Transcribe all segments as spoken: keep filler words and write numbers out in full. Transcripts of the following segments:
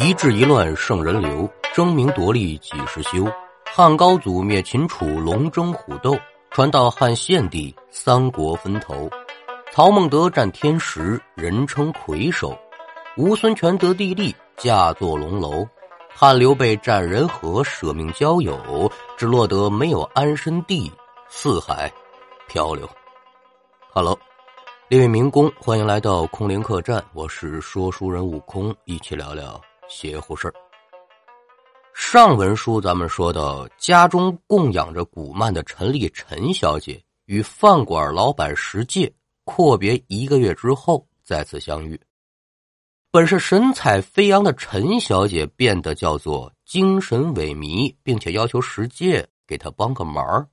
一治一乱胜人流，争名夺利几时休？汉高祖灭秦楚龙争虎斗，传到汉献帝三国分头。曹孟德占天时，人称魁首；吴孙权得地利，驾坐龙楼。汉刘备占人和，舍命交友，只落得没有安身地，四海漂流。Hello， 列位民工，欢迎来到空灵客栈，我是说书人悟空，一起聊聊邪乎事儿。上文书咱们说到，家中供养着古曼的陈丽陈小姐与饭馆老板石介阔别一个月之后再次相遇。本是神采飞扬的陈小姐变得叫做精神萎靡，并且要求石介给她帮个忙。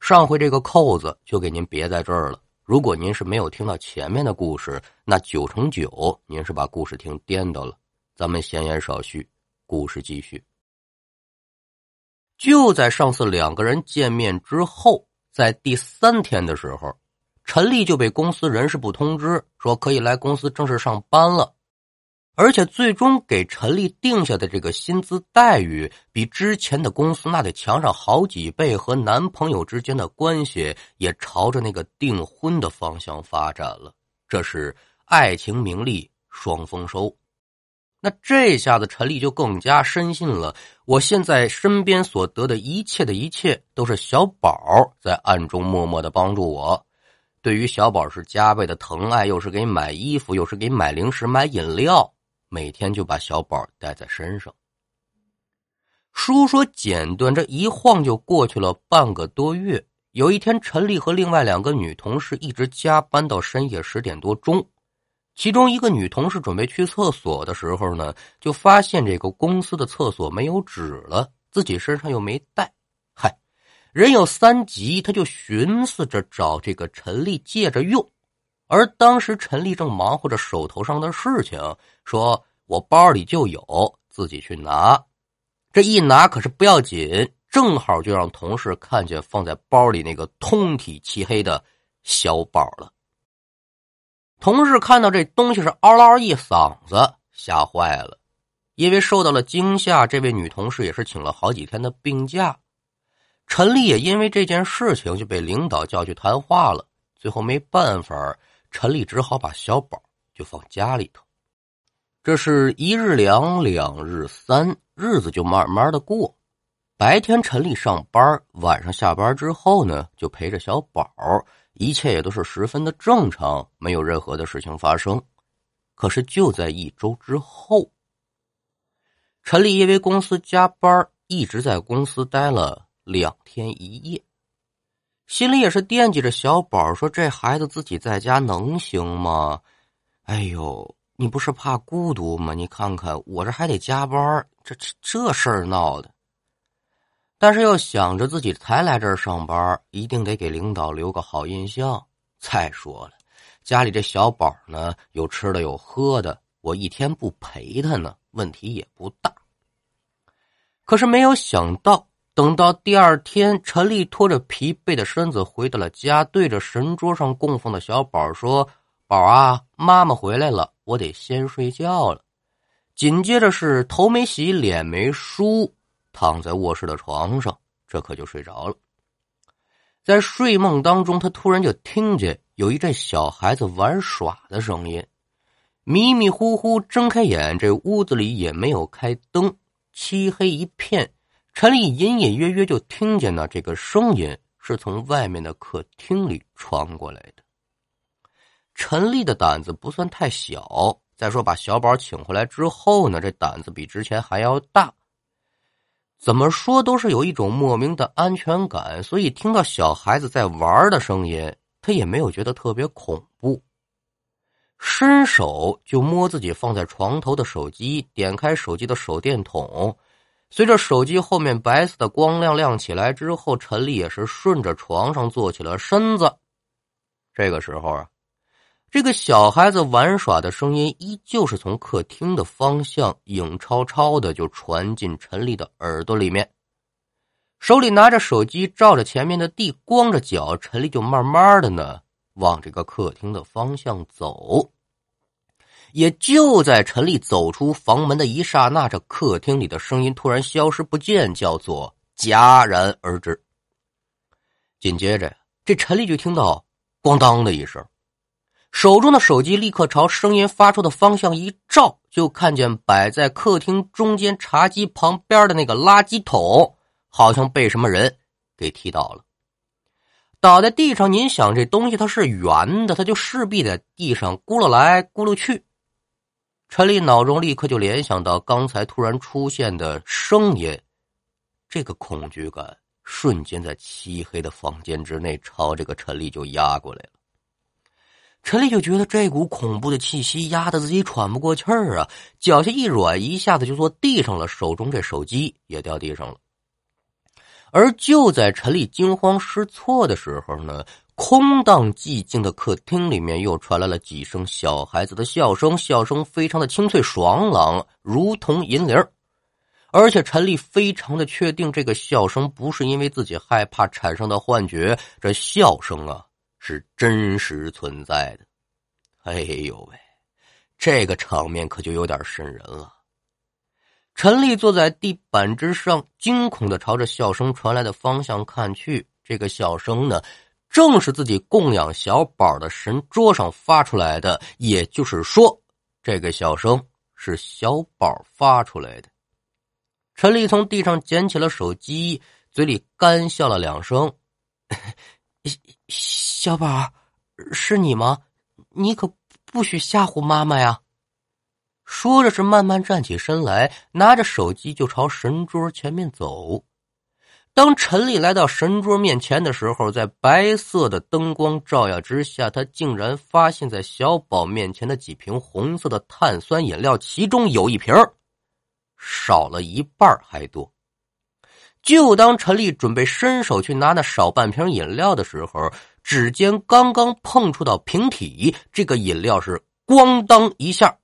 上回这个扣子就给您别在这儿了，如果您是没有听到前面的故事，那九成九您是把故事听颠倒了。咱们闲言少叙，故事继续。就在上次两个人见面之后，在第三天的时候，陈丽就被公司人事部通知，说可以来公司正式上班了，而且最终给陈丽定下的这个薪资待遇，比之前的公司那得强上好几倍，和男朋友之间的关系也朝着那个订婚的方向发展了，这是爱情名利双丰收。那这下子陈丽就更加深信了，我现在身边所得的一切的一切，都是小宝在暗中默默的帮助我。对于小宝是加倍的疼爱，又是给买衣服，又是给买零食买饮料，每天就把小宝带在身上。书说简短，这一晃就过去了半个多月。有一天，陈丽和另外两个女同事一直加班到深夜十点多钟，其中一个女同事准备去厕所的时候呢，就发现这个公司的厕所没有纸了，自己身上又没带。人有三急，他就寻思着找这个陈丽借着用，而当时陈丽正忙活着手头上的事情，说我包里就有，自己去拿。这一拿可是不要紧，正好就让同事看见放在包里那个通体漆黑的小宝了。同事看到这东西是嗷嗷一嗓子，吓坏了，因为受到了惊吓，这位女同事也是请了好几天的病假。陈丽也因为这件事情就被领导叫去谈话了，最后没办法，陈丽只好把小宝就放家里头。这是一日两，两日三，日子就慢慢的过。白天陈丽上班，晚上下班之后呢，就陪着小宝，一切也都是十分的正常，没有任何的事情发生。可是就在一周之后，陈丽因为公司加班，一直在公司待了两天一夜，心里也是惦记着小宝，说这孩子自己在家能行吗？哎呦，你不是怕孤独吗？你看看我这还得加班，这这这事儿闹的。但是又想着自己才来这儿上班，一定得给领导留个好印象。再说了，家里这小宝呢，有吃的有喝的，我一天不陪他呢，问题也不大。可是没有想到，等到第二天，陈丽拖着疲惫的身子回到了家，对着神桌上供奉的小宝说：“宝啊，妈妈回来了，我得先睡觉了。”紧接着是头没洗，脸没梳，躺在卧室的床上，这可就睡着了。在睡梦当中，他突然就听见有一阵小孩子玩耍的声音，迷迷糊糊睁开眼，这屋子里也没有开灯，漆黑一片。陈丽隐隐约约就听见呢，这个声音是从外面的客厅里传过来的。陈丽的胆子不算太小，再说把小宝请回来之后呢，这胆子比之前还要大。怎么说都是有一种莫名的安全感，所以听到小孩子在玩的声音，他也没有觉得特别恐怖。伸手就摸自己放在床头的手机，点开手机的手电筒，随着手机后面白色的光亮亮起来之后，陈丽也是顺着床上坐起了身子。这个时候啊，这个小孩子玩耍的声音依旧是从客厅的方向影超超的就传进陈丽的耳朵里面。手里拿着手机，照着前面的地，光着脚，陈丽就慢慢的呢往这个客厅的方向走。也就在陈丽走出房门的一刹那，这客厅里的声音突然消失不见，叫做戛然而止。紧接着，这陈丽就听到咣当的一声，手中的手机立刻朝声音发出的方向一照，就看见摆在客厅中间茶几旁边的那个垃圾桶好像被什么人给踢到了，倒在地上。您想，这东西它是圆的，它就势必在地上咕噜来咕噜去。陈丽脑中立刻就联想到刚才突然出现的声音，这个恐惧感瞬间在漆黑的房间之内朝这个陈丽就压过来了。陈丽就觉得这股恐怖的气息压得自己喘不过气儿啊，脚下一软，一下子就坐地上了，手中这手机也掉地上了。而就在陈丽惊慌失措的时候呢，空荡寂静的客厅里面又传来了几声小孩子的笑声，笑声非常的清脆爽朗，如同银铃。而且陈丽非常的确定，这个笑声不是因为自己害怕产生的幻觉，这笑声啊是真实存在的。哎呦喂，这个场面可就有点瘆人了。陈丽坐在地板之上，惊恐的朝着笑声传来的方向看去。这个笑声呢，正是自己供养小宝的神桌上发出来的，也就是说，这个笑声是小宝发出来的。陈丽从地上捡起了手机，嘴里干笑了两声：“小宝，是你吗？你可不许吓唬妈妈呀！”说着是慢慢站起身来，拿着手机就朝神桌前面走。当陈丽来到神桌面前的时候，在白色的灯光照耀之下，她竟然发现在小宝面前的几瓶红色的碳酸饮料，其中有一瓶少了一半还多。就当陈丽准备伸手去拿那少半瓶饮料的时候，指尖刚刚碰触到瓶体，这个饮料是咣当一下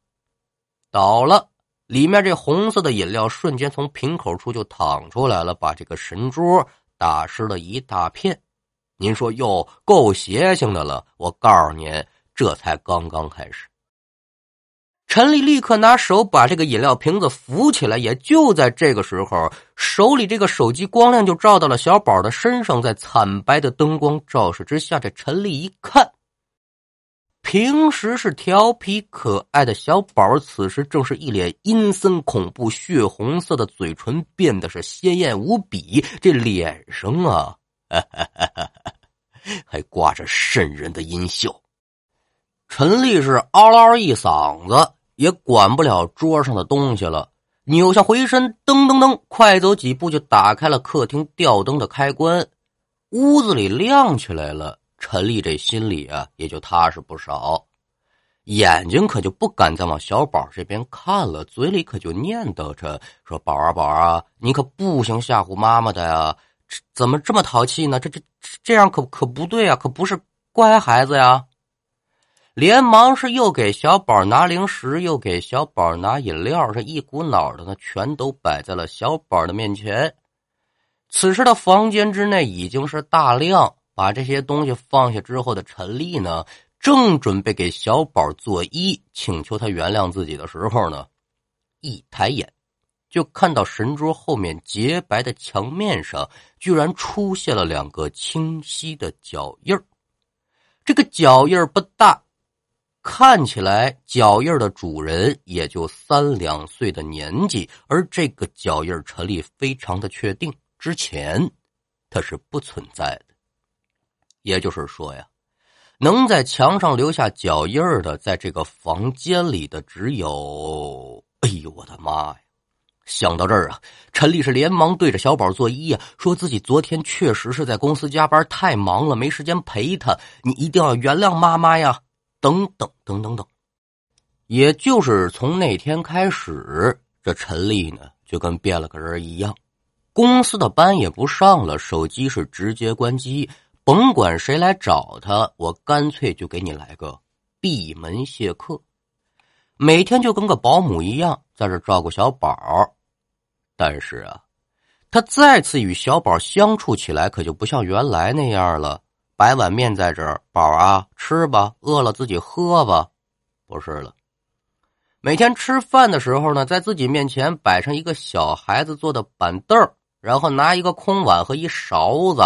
倒了，里面这红色的饮料瞬间从瓶口处就淌出来了，把这个神桌打湿了一大片。您说哟，够邪性的了，我告诉您，这才刚刚开始。陈丽立刻拿手把这个饮料瓶子扶起来，也就在这个时候，手里这个手机光亮就照到了小宝的身上，在惨白的灯光照射之下，这陈丽一看，平时是调皮可爱的小宝，此时正是一脸阴森恐怖，血红色的嘴唇变得是鲜艳无比，这脸上啊呵呵呵还挂着瘆人的阴笑。陈丽是嗷嗷一嗓子，也管不了桌上的东西了，扭下回身，噔噔噔快走几步就打开了客厅吊灯的开关，屋子里亮起来了。陈丽这心里啊也就踏实不少，眼睛可就不敢再往小宝这边看了，嘴里可就念叨着说：“宝啊宝啊，你可不行吓唬妈妈的呀，怎么这么淘气呢？这这这样可可不对啊，可不是乖孩子呀。”连忙是又给小宝拿零食，又给小宝拿饮料，这一股脑的呢全都摆在了小宝的面前。此时的房间之内已经是大亮，把这些东西放下之后的陈丽呢，正准备给小宝作揖，请求他原谅自己的时候呢，一抬眼就看到神桌后面洁白的墙面上居然出现了两个清晰的脚印儿。这个脚印儿不大，看起来脚印儿的主人也就三两岁的年纪，而这个脚印儿陈丽非常的确定之前它是不存在的。也就是说呀，能在墙上留下脚印儿的，在这个房间里的只有……哎呦我的妈呀！想到这儿啊，陈丽是连忙对着小宝作揖啊，说自己昨天确实是在公司加班，太忙了，没时间陪他，你一定要原谅妈妈呀，等等等等等。也就是从那天开始，这陈丽呢就跟变了个人一样，公司的班也不上了，手机是直接关机。甭管谁来找他，我干脆就给你来个闭门谢客，每天就跟个保姆一样在这照顾小宝。但是啊，他再次与小宝相处起来可就不像原来那样了，摆碗面在这儿，宝啊吃吧，饿了自己喝吧，不是了。每天吃饭的时候呢，在自己面前摆上一个小孩子坐的板凳，然后拿一个空碗和一勺子，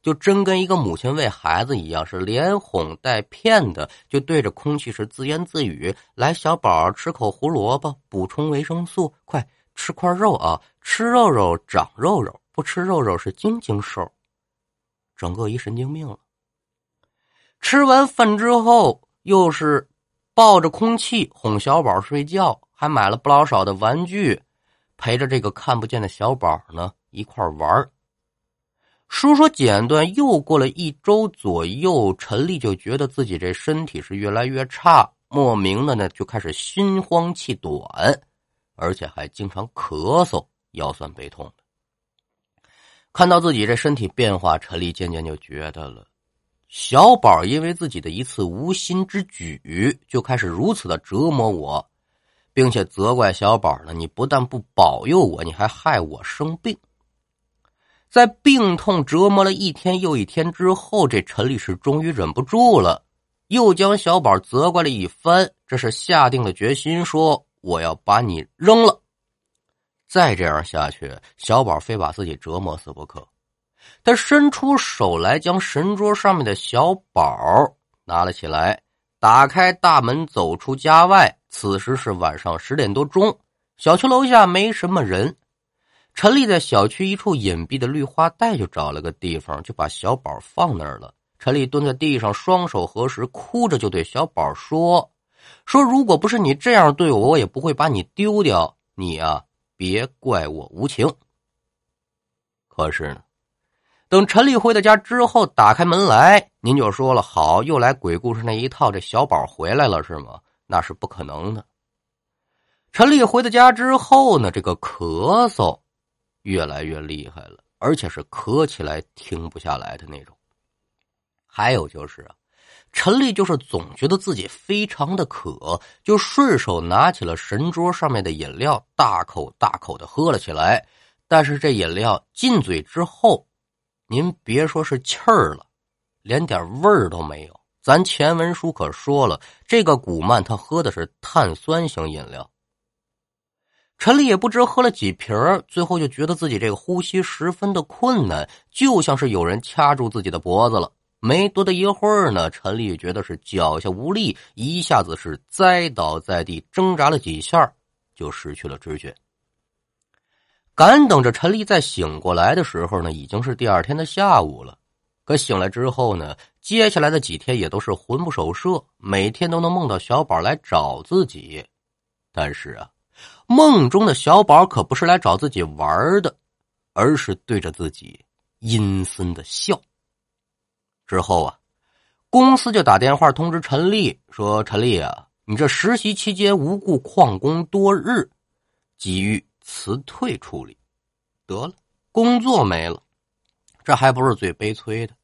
就真跟一个母亲喂孩子一样，是连哄带骗的，就对着空气是自言自语：来小宝，吃口胡萝卜补充维生素，快吃块肉啊，吃肉肉长肉肉，不吃肉肉是精精瘦。整个一神经病了。吃完饭之后又是抱着空气哄小宝睡觉，还买了不老少的玩具，陪着这个看不见的小宝呢一块玩。书说简短，又过了一周左右，陈丽就觉得自己这身体是越来越差，莫名的呢就开始心慌气短，而且还经常咳嗽，腰酸背痛的。看到自己这身体变化，陈丽渐渐就觉得了，小宝因为自己的一次无心之举，就开始如此的折磨我，并且责怪小宝呢，你不但不保佑我，你还害我生病。在病痛折磨了一天又一天之后，这陈律师终于忍不住了，又将小宝责怪了一番，这是下定了决心，说我要把你扔了。再这样下去，小宝非把自己折磨死不可。他伸出手来，将神桌上面的小宝拿了起来，打开大门走出家外。此时是晚上十点多钟，小区楼下没什么人。陈丽在小区一处隐蔽的绿化带就找了个地方，就把小宝放那儿了。陈丽蹲在地上，双手合十，哭着就对小宝说：说如果不是你这样对我，我也不会把你丢掉，你啊别怪我无情。可是呢，等陈丽回到家之后，打开门来，您就说了，好，又来鬼故事那一套，这小宝回来了是吗？那是不可能的。陈丽回到家之后呢，这个咳嗽越来越厉害了，而且是咳起来停不下来的那种。还有就是啊，陈丽就是总觉得自己非常的渴，就顺手拿起了神桌上面的饮料，大口大口的喝了起来。但是这饮料进嘴之后，您别说是气儿了，连点味儿都没有。咱前文书可说了，这个古曼他喝的是碳酸型饮料。陈丽也不知喝了几瓶，最后就觉得自己这个呼吸十分的困难，就像是有人掐住自己的脖子了。没多的一会儿呢，陈丽觉得是脚下无力，一下子是栽倒在地，挣扎了几下就失去了知觉。赶等着陈丽再醒过来的时候呢，已经是第二天的下午了。可醒来之后呢，接下来的几天也都是魂不守舍，每天都能梦到小宝来找自己。但是啊，梦中的小宝可不是来找自己玩的，而是对着自己阴森的笑。之后啊，公司就打电话通知陈丽，说陈丽啊，你这实习期间无故旷工多日，给予辞退处理。得了，工作没了。这还不是最悲催的，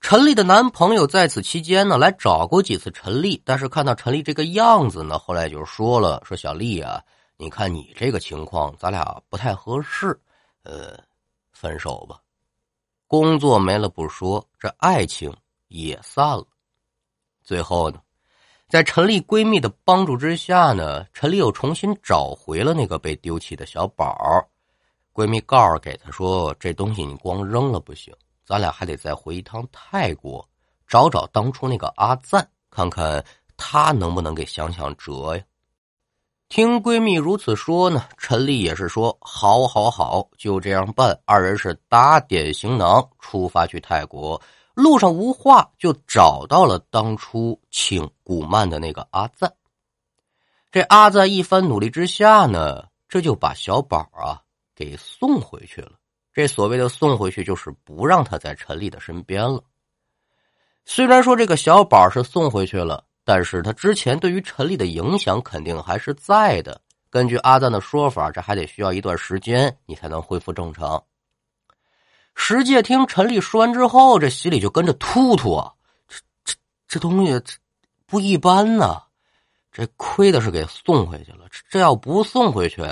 陈丽的男朋友在此期间呢来找过几次陈丽，但是看到陈丽这个样子呢，后来就说了，说小丽啊，你看你这个情况，咱俩不太合适，呃，分手吧。工作没了不说，这爱情也散了。最后呢，在陈丽闺蜜的帮助之下呢，陈丽又重新找回了那个被丢弃的小宝。闺蜜告诉给她说，这东西你光扔了不行，咱俩还得再回一趟泰国，找找当初那个阿赞，看看他能不能给想想辙呀。听闺蜜如此说呢，陈丽也是说好好好，就这样办。二人是打点行囊出发去泰国，路上无话，就找到了当初请古曼的那个阿赞。这阿赞一番努力之下呢，这就把小宝啊给送回去了。这所谓的送回去，就是不让他在陈丽的身边了。虽然说这个小宝是送回去了，但是他之前对于陈丽的影响肯定还是在的。根据阿赞的说法，这还得需要一段时间你才能恢复正常。石介听陈丽说完之后，这心里就跟着突突啊，这这这东西不一般呐，这亏的是给送回去了，这要不送回去，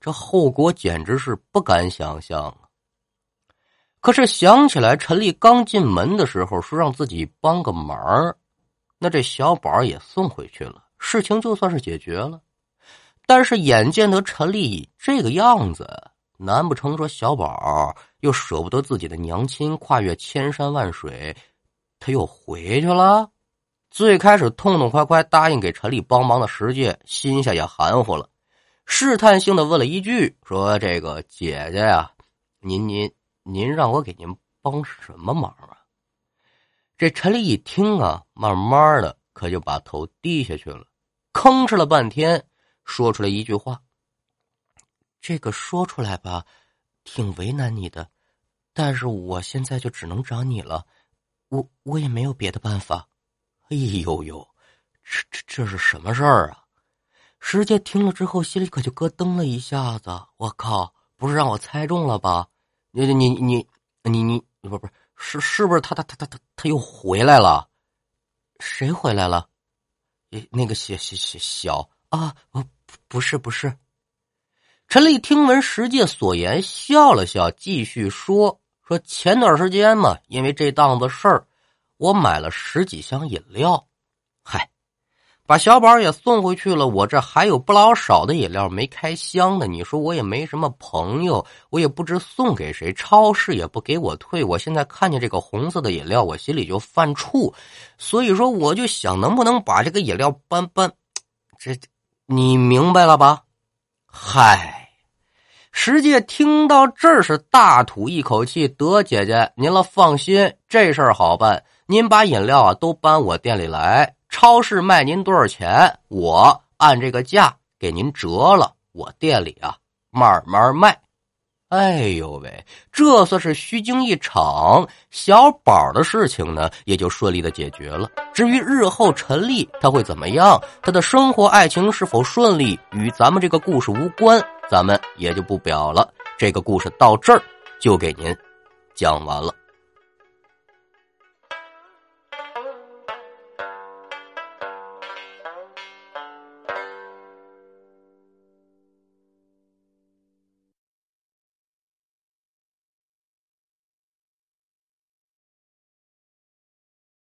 这后果简直是不敢想象啊。可是想起来陈丽刚进门的时候说让自己帮个忙，那这小宝也送回去了，事情就算是解决了。但是眼见得陈丽这个样子，难不成说小宝又舍不得自己的娘亲，跨越千山万水他又回去了？最开始痛痛快快答应给陈丽帮忙的石介心下也含糊了，试探性的问了一句，说这个姐姐呀、啊，您您您让我给您帮什么忙啊？这陈丽一听啊，慢慢的可就把头低下去了，吭哧了半天说出来一句话，这个说出来吧挺为难你的，但是我现在就只能找你了，我我也没有别的办法。哎呦呦，这这这是什么事儿啊？石介听了之后心里可就咯噔了一下子，我靠，不是让我猜中了吧？你你你你你不不是是不是他他他他他他又回来了？谁回来了？那个小小小小啊，不不是不是。陈丽听闻石介所言，笑了笑，继续说说前段时间嘛，因为这档子事儿，我买了十几箱饮料，嗨，把小宝也送回去了，我这还有不老少的饮料没开箱的，你说我也没什么朋友，我也不知送给谁，超市也不给我退，我现在看见这个红色的饮料我心里就犯怵，所以说我就想能不能把这个饮料搬搬这，你明白了吧？嗨，石介听到这儿是大吐一口气，得姐姐您了，放心，这事儿好办，您把饮料啊都搬我店里来，超市卖您多少钱，我按这个价给您折了，我店里啊慢慢卖。哎呦喂，这算是虚惊一场，小宝的事情呢也就顺利的解决了。至于日后陈丽他会怎么样，他的生活爱情是否顺利，与咱们这个故事无关，咱们也就不表了。这个故事到这儿就给您讲完了。